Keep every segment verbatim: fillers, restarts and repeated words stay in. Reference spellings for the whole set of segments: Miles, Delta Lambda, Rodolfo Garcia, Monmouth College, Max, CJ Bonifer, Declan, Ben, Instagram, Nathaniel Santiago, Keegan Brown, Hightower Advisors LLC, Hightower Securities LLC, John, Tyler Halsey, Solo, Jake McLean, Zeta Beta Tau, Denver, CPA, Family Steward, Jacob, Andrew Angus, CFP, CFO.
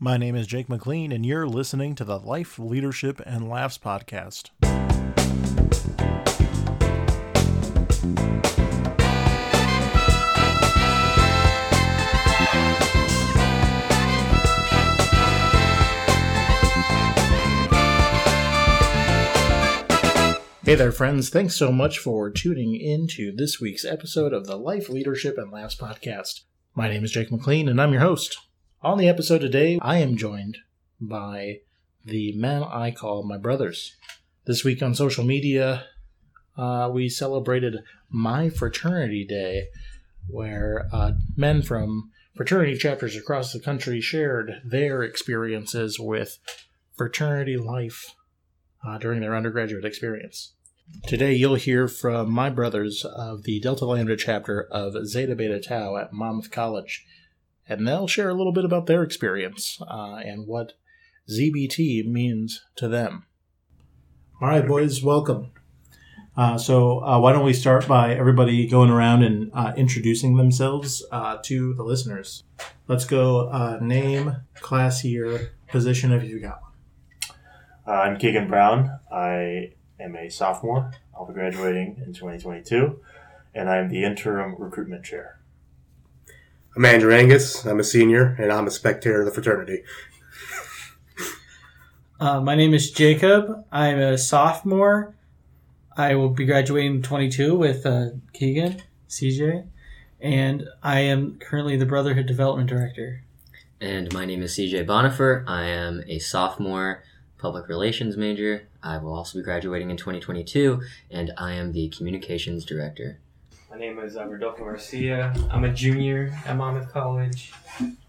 My name is Jake McLean, and you're listening to the Life, Leadership, and Laughs podcast. Hey there, friends. Thanks so much for tuning in to this week's episode of the Life, Leadership, and Laughs podcast. My name is Jake McLean, and I'm your host. On the episode today, I am joined by the men I call my brothers. This week on social media, uh, we celebrated My Fraternity Day, where uh, men from fraternity chapters across the country shared their experiences with fraternity life uh, during their undergraduate experience. Today, you'll hear from my brothers of the Delta Lambda chapter of Zeta Beta Tau at Monmouth College. And they'll share a little bit about their experience uh, and what Z B T means to them. All right, boys, welcome. Uh, so uh, why don't we start by everybody going around and uh, introducing themselves uh, to the listeners. Let's go uh, name, class year, position if you got one. Uh, I'm Keegan Brown. I am a sophomore. I'll be graduating in twenty twenty-two, and I'm the interim recruitment chair. I'm Andrew Angus, I'm a senior, and I'm a spectator of the fraternity. uh, my name is Jacob, I'm a sophomore. I will be graduating twenty-two with uh, Keegan, C J, and I am currently the Brotherhood Development Director. And my name is C J Bonifer, I am a sophomore public relations major. I will also be graduating in twenty twenty-two, and I am the Communications Director. My name is uh, Rodolfo Garcia. I'm a junior at Monmouth College.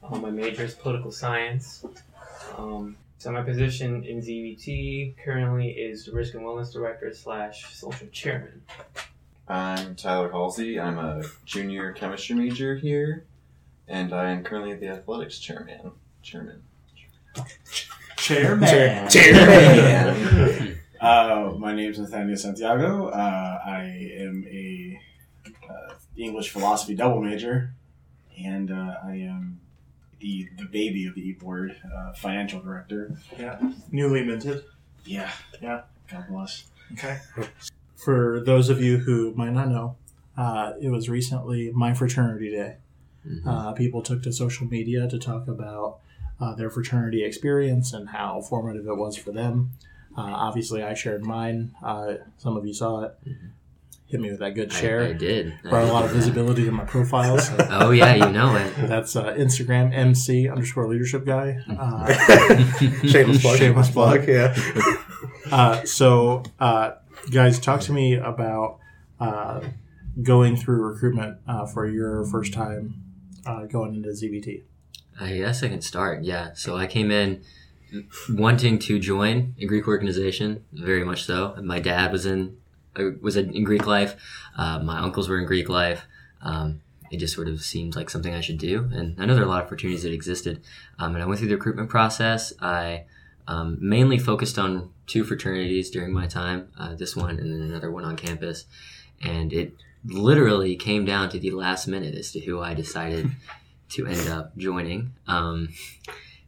Um, my major is political science. Um, so my position in Z B T currently is risk and wellness director slash social chairman. I'm Tyler Halsey. I'm a junior chemistry major here, and I am currently the athletics chairman. Chairman. Chairman. Chairman. Chairman. uh, my name is Nathaniel Santiago. Uh, I am a Uh, English philosophy double major, and uh, I am the the baby of the E board, uh, financial director. Yeah, newly minted. Yeah, yeah. God bless. Okay. For those of you who might not know, uh, it was recently My Fraternity Day. Mm-hmm. Uh, people took to social media to talk about uh, their fraternity experience and how formative it was for them. Uh, obviously, I shared mine. Uh, some of you saw it. Mm-hmm. Hit me with that good share. I, I did. I Brought did. a lot of visibility to my profiles. So. Oh, yeah, you know it. That's uh, Instagram, M C underscore leadership guy. Uh, shameless plug. Shameless plug, yeah. uh, so, uh, guys, talk to me about uh, going through recruitment uh, for your first time uh, going into Z B T. I guess I can start, yeah. So I came in wanting to join a Greek organization, very much so. My dad was in... I was in Greek life. Uh, my uncles were in Greek life. Um, it just sort of seemed like something I should do. And I know there are a lot of opportunities that existed. Um, and I went through the recruitment process. I um, mainly focused on two fraternities during my time, uh, this one and then another one on campus. And it literally came down to the last minute as to who I decided to end up joining. Um,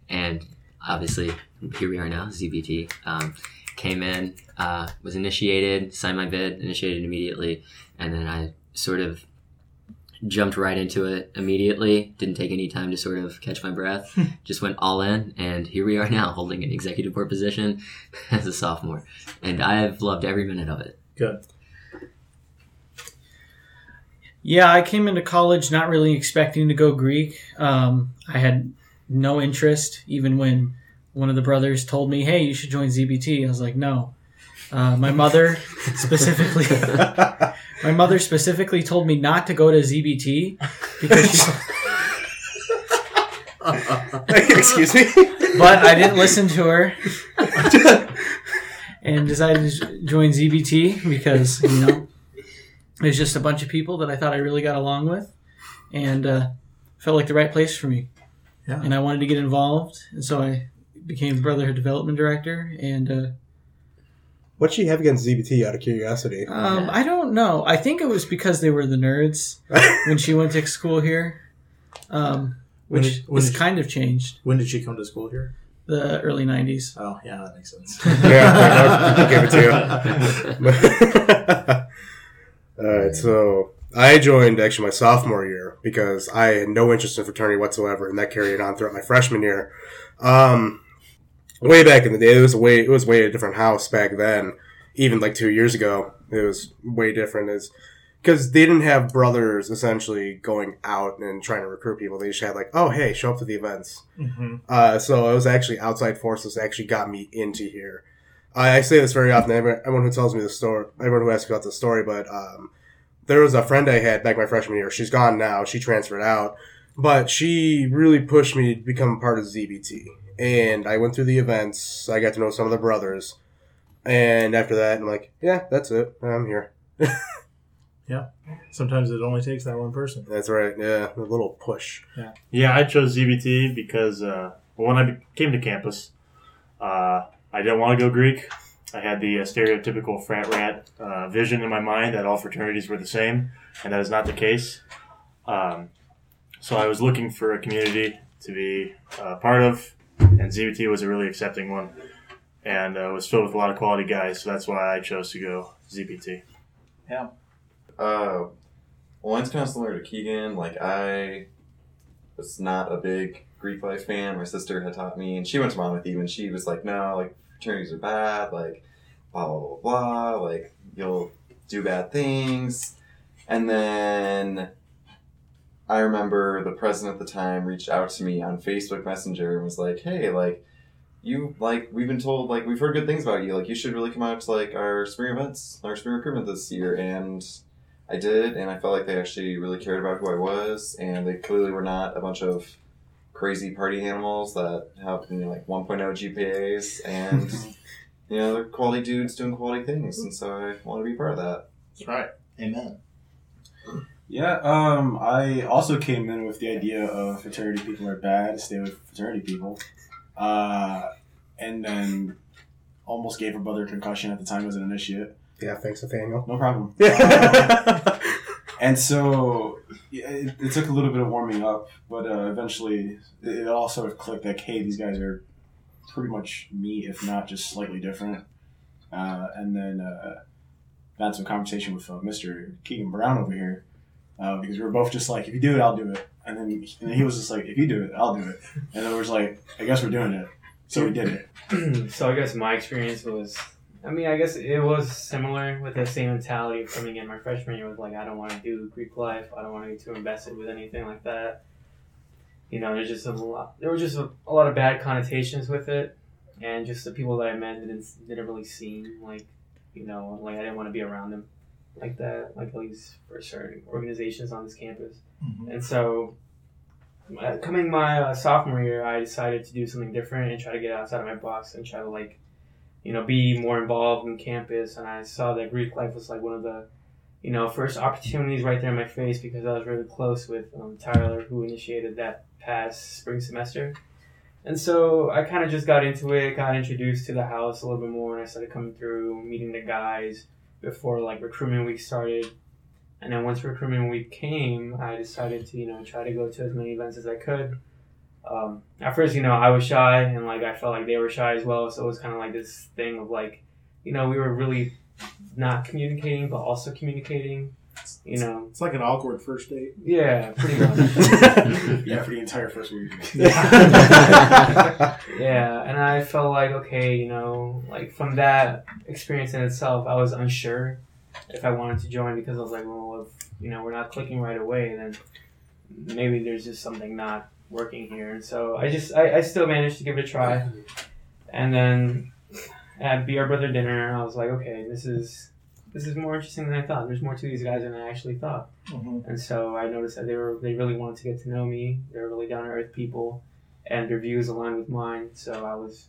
and obviously, here we are now, Z B T. Um, Came in, uh, was initiated, signed my bid, initiated immediately, and then I sort of jumped right into it immediately. Didn't take any time to sort of catch my breath. Just went all in, and here we are now holding an executive board position as a sophomore. And I have loved every minute of it. Good. Yeah, I came into college not really expecting to go Greek. Um, I had no interest, even when... One of the brothers told me, hey, you should join Z B T. I was like, no. Uh, my mother specifically my mother specifically told me not to go to Z B T because she... Excuse me? But I didn't listen to her and decided to join Z B T because, you know, there's just a bunch of people that I thought I really got along with and uh, felt like the right place for me. Yeah. And I wanted to get involved, and so I... became Brotherhood Development Director, and... Uh, What'd she have against Z B T, out of curiosity? Um, I don't know. I think it was because they were the nerds when she went to school here. Um, Which when did, when is kind she, of changed. When did she come to school here? The early nineties. Oh, yeah, that makes sense. Yeah, I'll give it to you. All right, so I joined actually my sophomore year because I had no interest in fraternity whatsoever, and that carried on throughout my freshman year. Um, way back in the day, it was way it was way a different house back then. Even like two years ago, it was way different. Is because they didn't have brothers essentially going out and trying to recruit people. They just had like, oh, hey, show up to the events. Mm-hmm. Uh, so it was actually outside forces that actually got me into here. I, I say this very often. Everyone who tells me the story, everyone who asks about the story, but um, there was a friend I had back my freshman year. She's gone now. She transferred out. But she really pushed me to become part of Z B T. And I went through the events. I got to know some of the brothers. And after that, I'm like, yeah, that's it. I'm here. Yeah. Sometimes it only takes that one person. That's right. Yeah. A little push. Yeah. Yeah, I chose Z B T because uh, when I came to campus, uh, I didn't want to go Greek. I had the uh, stereotypical frat rat uh, vision in my mind that all fraternities were the same, and that is not the case. Um, so I was looking for a community to be uh, part of, and Z B T was a really accepting one, and uh, was filled with a lot of quality guys, so that's why I chose to go Z B T. Yeah. Uh, well, mine's kind of similar to Keegan. Like, I was not a big Greek life fan. My sister had taught me, and she went to Monmouth even. She was like, no, like, fraternities are bad, like, blah, blah, blah, blah, like, you'll do bad things. And then I remember the president at the time reached out to me on Facebook Messenger and was like, hey, like, you, like, we've been told, like, we've heard good things about you. Like, you should really come out to, like, our spring events, our spring recruitment this year. And I did, and I felt like they actually really cared about who I was, and they clearly were not a bunch of crazy party animals that have, you know, like, one point oh G P As, and, you know, they're quality dudes doing quality things, and so I want to be part of that. That's right. Amen. Yeah, um, I also came in with the idea of fraternity people are bad, stay with fraternity people, uh, and then almost gave a brother a concussion at the time as an initiate. Yeah, thanks, Nathaniel. No problem. uh, and so it, it took a little bit of warming up, but uh, eventually it all sort of clicked like, hey, these guys are pretty much me, if not just slightly different. Uh, and then uh, I had some conversation with uh, Mister Keegan Brown over here, uh, because we were both just like, if you do it, I'll do it. And then, and then he was just like, if you do it, I'll do it. And then we were just like, I guess we're doing it. So we did it. So I guess my experience was... I mean, I guess it was similar with the same mentality coming in my freshman year. Was like, I don't want to do Greek life. I don't want to be too invested with anything like that. You know, there's just a lot. There was just a, a lot of bad connotations with it, and just the people that I met didn't didn't really seem like, you know, like I didn't want to be around them, like that. Like at least for certain organizations on this campus. Mm-hmm. And so, coming my uh, sophomore year, I decided to do something different and try to get outside of my box and try to like, you know, be more involved in campus. And I saw that Greek life was like one of the, you know, first opportunities right there in my face, because I was really close with um, Tyler, who initiated that past spring semester. And so I kind of just got into it, got introduced to the house a little bit more, and I started coming through, meeting the guys before like recruitment week started. And then once recruitment week came, I decided to, you know, try to go to as many events as I could. Um, at first, you know, I was shy, and like I felt like they were shy as well. So it was kind of like this thing of like, you know, we were really not communicating, but also communicating. You know, it's like an awkward first date. Yeah, pretty much. Yeah, for the entire first week. Yeah. Yeah, and I felt like, okay, you know, like from that experience in itself, I was unsure if I wanted to join, because I was like, well, if, you know, we're not clicking right away, then maybe there's just something not working here. And so I just I, I still managed to give it a try. And then at Be Our Brother dinner, I was like, okay, this is this is more interesting than I thought. There's more to these guys than I actually thought. Mm-hmm. And so I noticed that they were they really wanted to get to know me. They're really down to earth people, and their views aligned with mine. So I was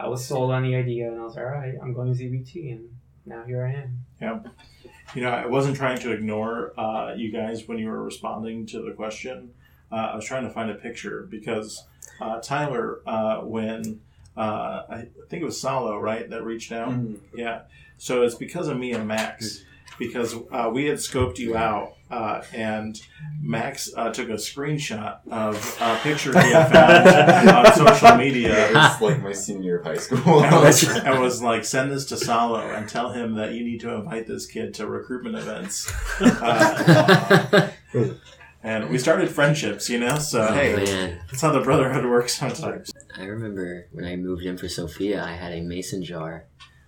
I was sold on the idea, and I was like, all right, I'm going to Z B T, and now here I am. Yeah. You know, I wasn't trying to ignore uh, you guys when you were responding to the question. Uh, I was trying to find a picture because uh, Tyler, uh, when uh, I think it was Solo, right, that reached out? Mm-hmm. Yeah. So it's because of me and Max. because uh, we had scoped you out, uh, and Max uh, took a screenshot of a picture he had found on social media. It's like my senior year of high school. I was, I was like, send this to Solo and tell him that you need to invite this kid to recruitment events. Uh, and we started friendships, you know? So, oh, hey, man. That's how the brotherhood works sometimes. I remember when I moved in for Sophia, I had a mason jar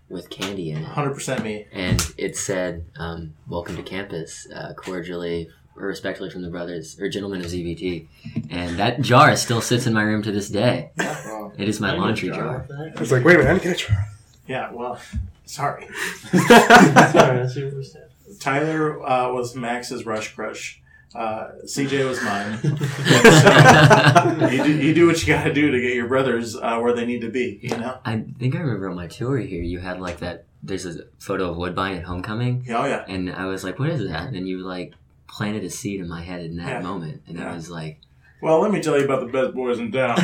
with candy in it. one hundred percent me. And it said, um, welcome to campus, uh, cordially, or respectfully from the brothers, or gentlemen of Z B T. And that jar still sits in my room to this day. Wow. It is my I laundry jar. jar. It's like, wait a minute, I didn't get a jar. Yeah, well, sorry. Sorry, that's your first step. Tyler uh, was Max's rush crush. Uh, C J was mine. So, you, do, you do what you gotta do to get your brothers uh, where they need to be, you know? I think I remember on my tour here, you had like that, there's a photo of Woodbine at homecoming. Oh, yeah. And I was like, what is that? And you like planted a seed in my head in that yeah. moment. And yeah. I was like... Well, let me tell you about the best boys in town.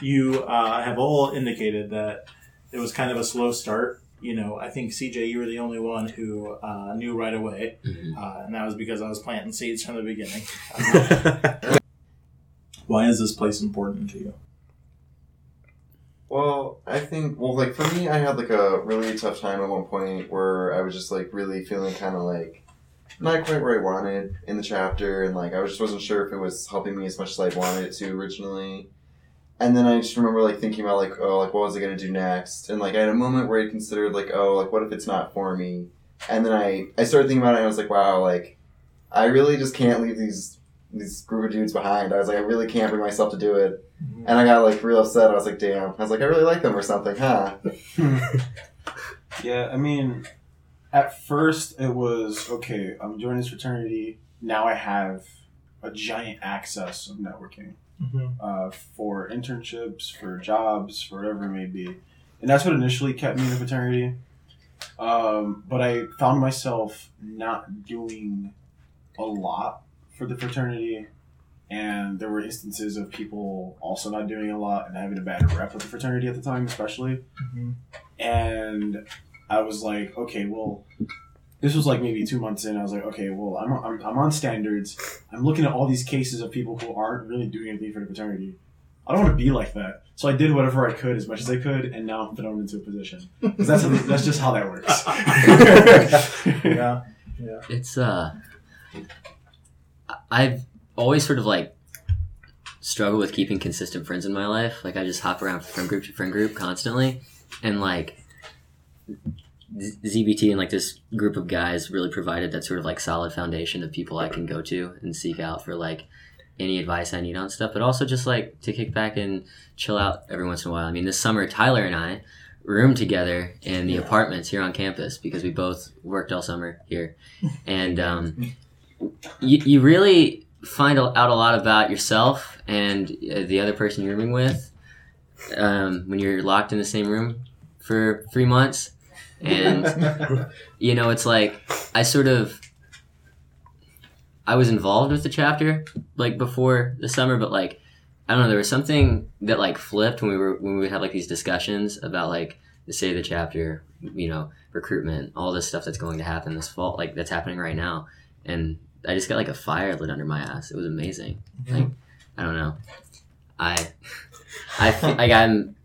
You uh, have all indicated that it was kind of a slow start. You know, I think, C J, you were the only one who uh, knew right away, mm-hmm. uh, and that was because I was planting seeds from the beginning. Uh, why is this place important to you? Well, I think, well, like, for me, I had, like, a really tough time at one point where I was just, like, really feeling kind of, like, not quite where I wanted in the chapter, and, like, I just wasn't sure if it was helping me as much as I wanted it to originally. And then I just remember, like, thinking about, like, oh, like, what was I going to do next? And, like, I had a moment where I considered, like, oh, like, what if it's not for me? And then I, I started thinking about it, and I was like, wow, like, I really just can't leave these these group of dudes behind. I was like, I really can't bring myself to do it. Mm-hmm. And I got, like, real upset. I was like, damn. I was like, I really like them or something, huh? Yeah, I mean, at first it was, okay, I'm joining this fraternity. Now I have a giant access of networking. Mm-hmm. Uh, for internships, for jobs, for whatever it may be. And that's what initially kept me in the fraternity. Um, but I found myself not doing a lot for the fraternity. And there were instances of people also not doing a lot and having a bad rep with the fraternity at the time, especially. Mm-hmm. And I was like, okay, well... This was like maybe two months in. I was like, okay, well, I'm, I'm I'm on standards. I'm looking at all these cases of people who aren't really doing anything for the fraternity. I don't want to be like that. So I did whatever I could, as much as I could, and now I'm thrown into a position. Because that's that's just how that works. yeah, yeah. It's uh, I've always sort of like struggled with keeping consistent friends in my life. Like I just hop around from friend group to friend group constantly, and like. Z B T and like this group of guys really provided that sort of like solid foundation of people I can go to and seek out for like any advice I need on stuff, but also just like to kick back and chill out every once in a while. I mean, this summer Tyler and I roomed together in the yeah. apartments here on campus because we both worked all summer here, and um, you you really find out a lot about yourself and the other person you're rooming with um, when you're locked in the same room for three months. And, you know, it's like, I sort of, I was involved with the chapter, like, before the summer, but, like, I don't know, there was something that, like, flipped when we were, when we would have, like, these discussions about, like, the state of the chapter, you know, recruitment, all this stuff that's going to happen this fall, like, that's happening right now, and I just got, like, a fire lit under my ass. It was amazing. Mm-hmm. Like, I don't know. I, I, like, I'm,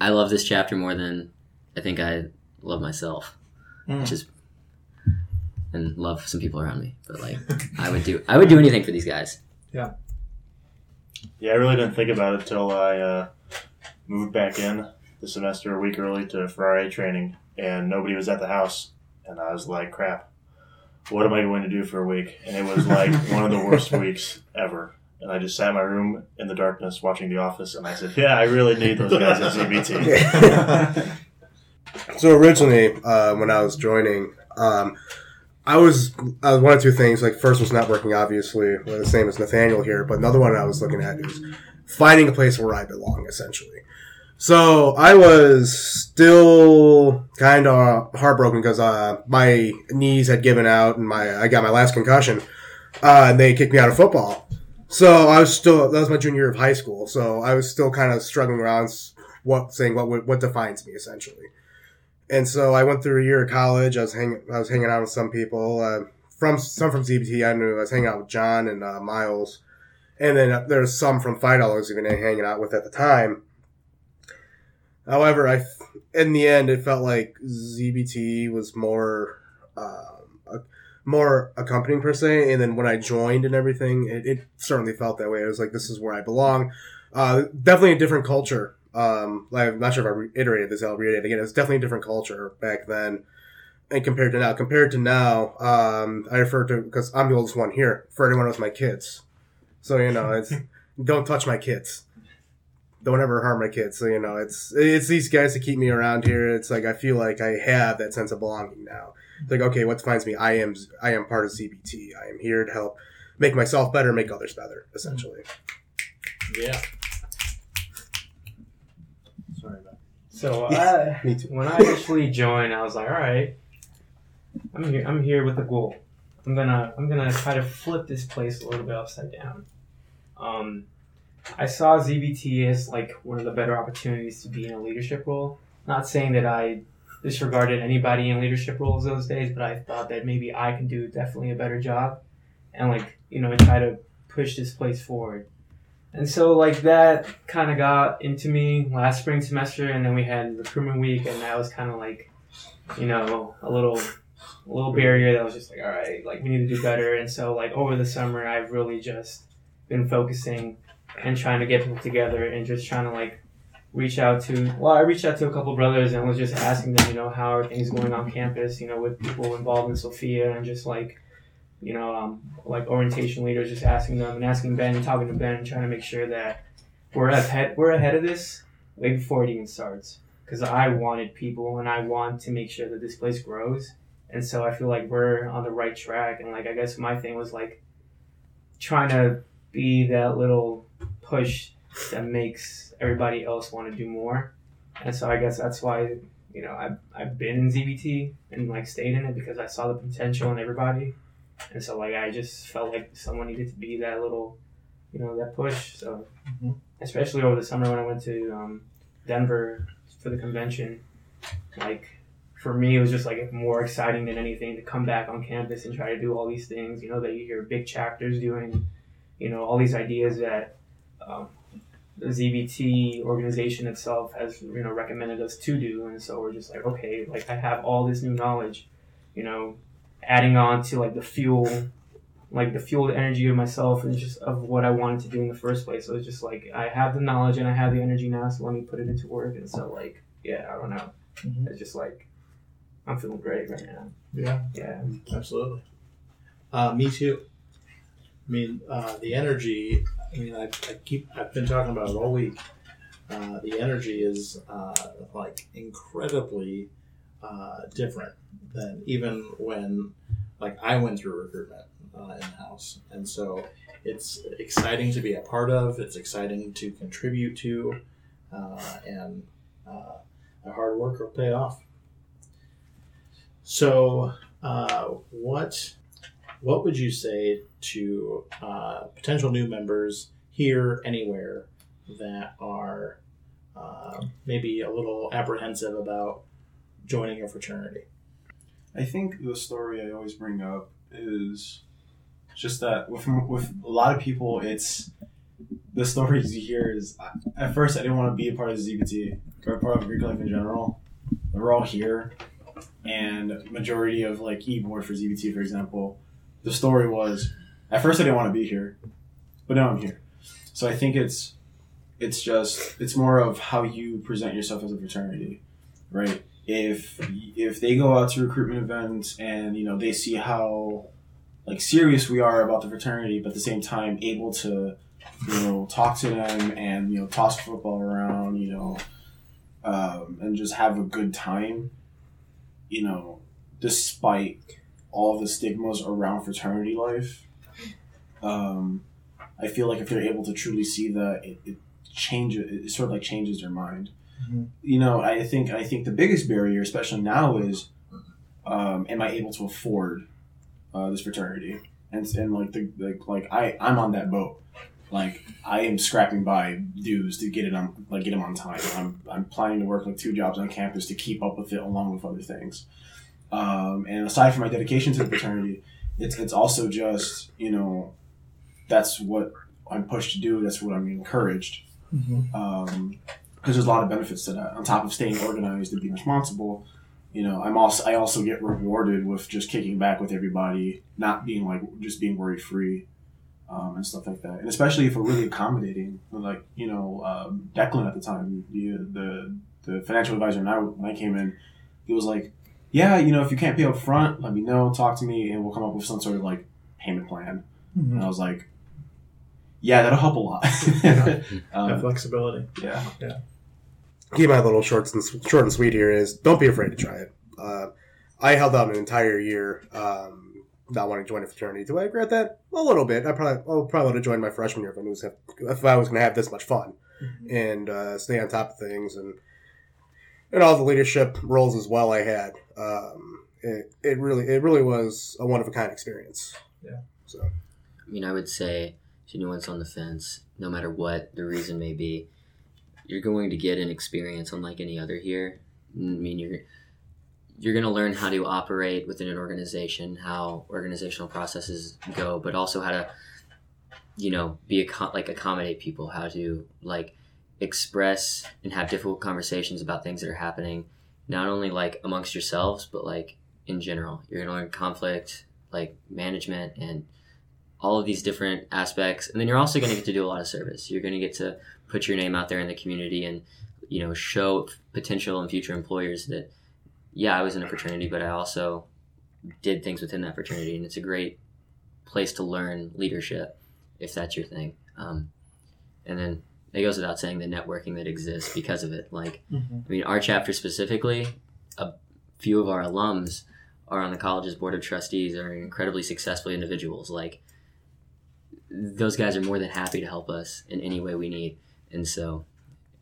I love this chapter more than I think I... love myself, mm. which is, and love some people around me. But like, I would do, I would do anything for these guys. Yeah. Yeah, I really didn't think about it till I uh, moved back in the semester a week early to Ferrari training, and nobody was at the house, and I was like, "Crap, what am I going to do for a week?" And it was like one of the worst weeks ever. And I just sat in my room in the darkness watching The Office, and I said, "Yeah, I really need those guys at C B T." So originally, uh, when I was joining, um, I was I was one of two things. Like, first was networking, obviously, well, the same as Nathaniel here. But another one I was looking at is finding a place where I belong, essentially. So I was still kind of heartbroken because uh, my knees had given out and my I got my last concussion, uh, and they kicked me out of football. So I was still that was my junior year of high school. So I was still kind of struggling around, what saying what what defines me, essentially. And so I went through a year of college. I was hanging, I was hanging out with some people uh, from some from C B T. I knew I was hanging out with John and uh, Miles, and then there was some from Phi Delta I was even hanging out with at the time. However, I in the end it felt like Z B T was more um, a, more accompanying per se. And then when I joined and everything, it, it certainly felt that way. I was like, this is where I belong. Uh, definitely a different culture. Um, I'm not sure if I reiterated this. I'll reiterate it again. It's definitely a different culture back then, and compared to now. Compared to now, um, I refer to because I'm the oldest one here. For anyone else, my kids. So you know, it's don't touch my kids. Don't ever harm my kids. So you know, it's it's these guys that keep me around here. It's like I feel like I have that sense of belonging now. It's like okay, what defines me? I am I am part of C B T. I am here to help make myself better, make others better, essentially. Yeah. Sorry about that. So uh, yeah, when I initially joined, I was like, "All right, I'm here. I'm here with a goal. I'm gonna, I'm gonna try to flip this place a little bit upside down." Um, I saw Z B T as like one of the better opportunities to be in a leadership role. Not saying that I disregarded anybody in leadership roles those days, but I thought that maybe I could do definitely a better job, and like you know, try to push this place forward. And so, like, that kind of got into me last spring semester, and then we had recruitment week, and that was kind of like, you know, a little a little barrier that was just like, all right, like, we need to do better. And so, like, over the summer, I've really just been focusing and trying to get people together and just trying to, like, reach out to, well, I reached out to a couple brothers and was just asking them, you know, how are things going on campus, you know, with people involved in Sophia and just, like, you know, um, like orientation leaders, just asking them and asking Ben and talking to Ben and trying to make sure that we're ahead, we're ahead of this way before it even starts. Because I wanted people and I want to make sure that this place grows. And so I feel like we're on the right track. And like, I guess my thing was like trying to be that little push that makes everybody else want to do more. And so I guess that's why, you know, I've, I've been in Z B T and like stayed in it because I saw the potential in everybody. And so, like, I just felt like someone needed to be that little, you know, that push. So, mm-hmm. especially over the summer when I went to um, Denver for the convention, like, for me, it was just, like, more exciting than anything to come back on campus and try to do all these things, you know, that you hear big chapters doing, you know, all these ideas that um, the Z B T organization itself has, you know, recommended us to do. And so we're just like, okay, like, I have all this new knowledge, you know, adding on to like the fuel, like the fueled energy of myself and just of what I wanted to do in the first place. So it's just like, I have the knowledge and I have the energy now, so let me put it into work. And so like, yeah, I don't know. Mm-hmm. It's just like, I'm feeling great right now. Yeah. Yeah. Absolutely. Uh, me too. I mean, uh, the energy, I mean, I, I keep, I've been talking about it all week. Uh, the energy is uh, like incredibly Uh, different than even when, like, I went through recruitment uh, in-house. And so it's exciting to be a part of. It's exciting to contribute to. Uh, and uh, the hard work will pay off. So uh, what what would you say to uh, potential new members here, anywhere, that are uh, maybe a little apprehensive about joining a fraternity? I think the story I always bring up is just that with with a lot of people, it's the stories you hear is at first I didn't want to be a part of Z B T or part of Greek life in general. We're all here, and majority of like e-board for Z B T, for example, the story was at first I didn't want to be here, but now I'm here. So I think it's it's just it's more of how you present yourself as a fraternity, right? If if they go out to recruitment events and, you know, they see how, like, serious we are about the fraternity, but at the same time able to, you know, talk to them and, you know, toss football around, you know, um, and just have a good time, you know, despite all the stigmas around fraternity life, um, I feel like if they're able to truly see that, it, it changes, it sort of, like, changes their mind. You know, I think I think the biggest barrier, especially now, is um, am I able to afford uh, this fraternity? And and like the like, like I I'm on that boat. Like I I am scrapping by dues to get it on, like get them on time. I'm I'm planning to work like two jobs on campus to keep up with it, along with other things. Um, and aside from my dedication to the fraternity, it's it's also just, you know, that's what I'm pushed to do. That's what I'm encouraged. Mm-hmm. Um, because there's a lot of benefits to that. On top of staying organized and being responsible, you know, I'm also I also get rewarded with just kicking back with everybody, not being like just being worry free. Um, and stuff like that, and especially if we're really accommodating, like you know, um, Declan at the time, the, the the financial advisor, and I when I came in, he was like, "Yeah, you know, if you can't pay up front, let me know, talk to me, and we'll come up with some sort of like payment plan." Mm-hmm. And I was like, "Yeah, that'll help a lot." Yeah. um, That flexibility. Yeah, yeah. Keep my little short and short and sweet here is don't be afraid to try it. Uh, I held out an entire year. Um, Not wanting to join a fraternity. Do I regret that? A little bit. I probably, I'll probably would have joined my freshman year if I was, if I was going to have this much fun, mm-hmm. and uh, stay on top of things, and and all the leadership roles as well. I had um, it. It really, it really was a one of a kind experience. Yeah. So, I mean, I would say to anyone's on the fence, no matter what the reason may be, you're going to get an experience unlike any other here. I mean, you're. You're going to learn how to operate within an organization, how organizational processes go, but also how to, you know, be like accommodate people, how to like express and have difficult conversations about things that are happening, not only like amongst yourselves, but like in general. You're going to learn conflict, like management, and all of these different aspects. And then you're also going to get to do a lot of service. You're going to get to put your name out there in the community and, you know, show potential and future employers that, yeah, I was in a fraternity, but I also did things within that fraternity, and it's a great place to learn leadership if that's your thing. Um, and then it goes without saying the networking that exists because of it. Like, mm-hmm. I mean, our chapter specifically, a few of our alums are on the college's board of trustees, are incredibly successful individuals. Like, those guys are more than happy to help us in any way we need. And so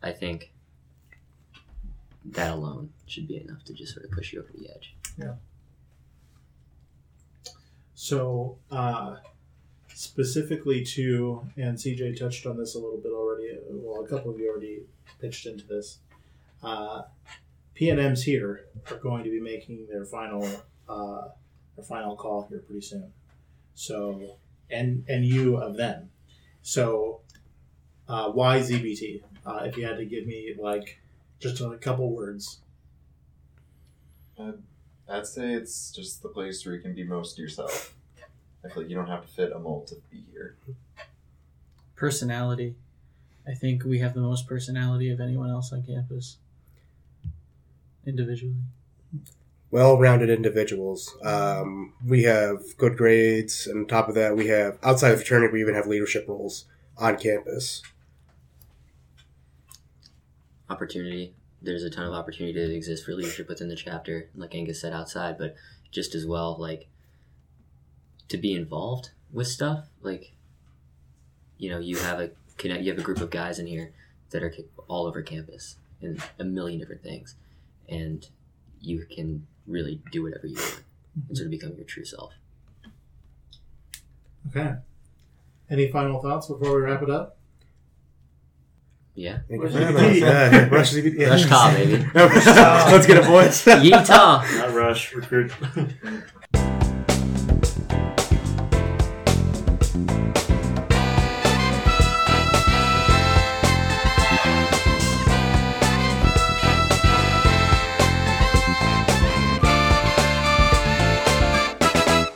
I think that alone should be enough to just sort of push you over the edge. Yeah. So uh, specifically to, and C J touched on this a little bit already, well, a couple of you already pitched into this, uh, P and M's here are going to be making their final uh, their final call here pretty soon. So, and, and you of them. So uh, why Z B T? Uh, if you had to give me like just a couple words. Uh, I'd say it's just the place where you can be most yourself. I feel like you don't have to fit a mold to be here. Personality. I think we have the most personality of anyone else on campus. Individually. Well-rounded individuals. Um, we have good grades, and on top of that, we have, outside of the fraternity, we even have leadership roles on campus. Opportunity. There's a ton of opportunity that exists for leadership within the chapter, like Angus said, outside, but just as well, like, to be involved with stuff. Like, you know, you have a you have a group of guys in here that are all over campus in a million different things, and you can really do whatever you want and sort of become your true self. Okay. Any final thoughts before we wrap it up? Yeah. Rush Rush Ta, baby. Let's get it, boys. Yeetah. Not Rush. Recruit.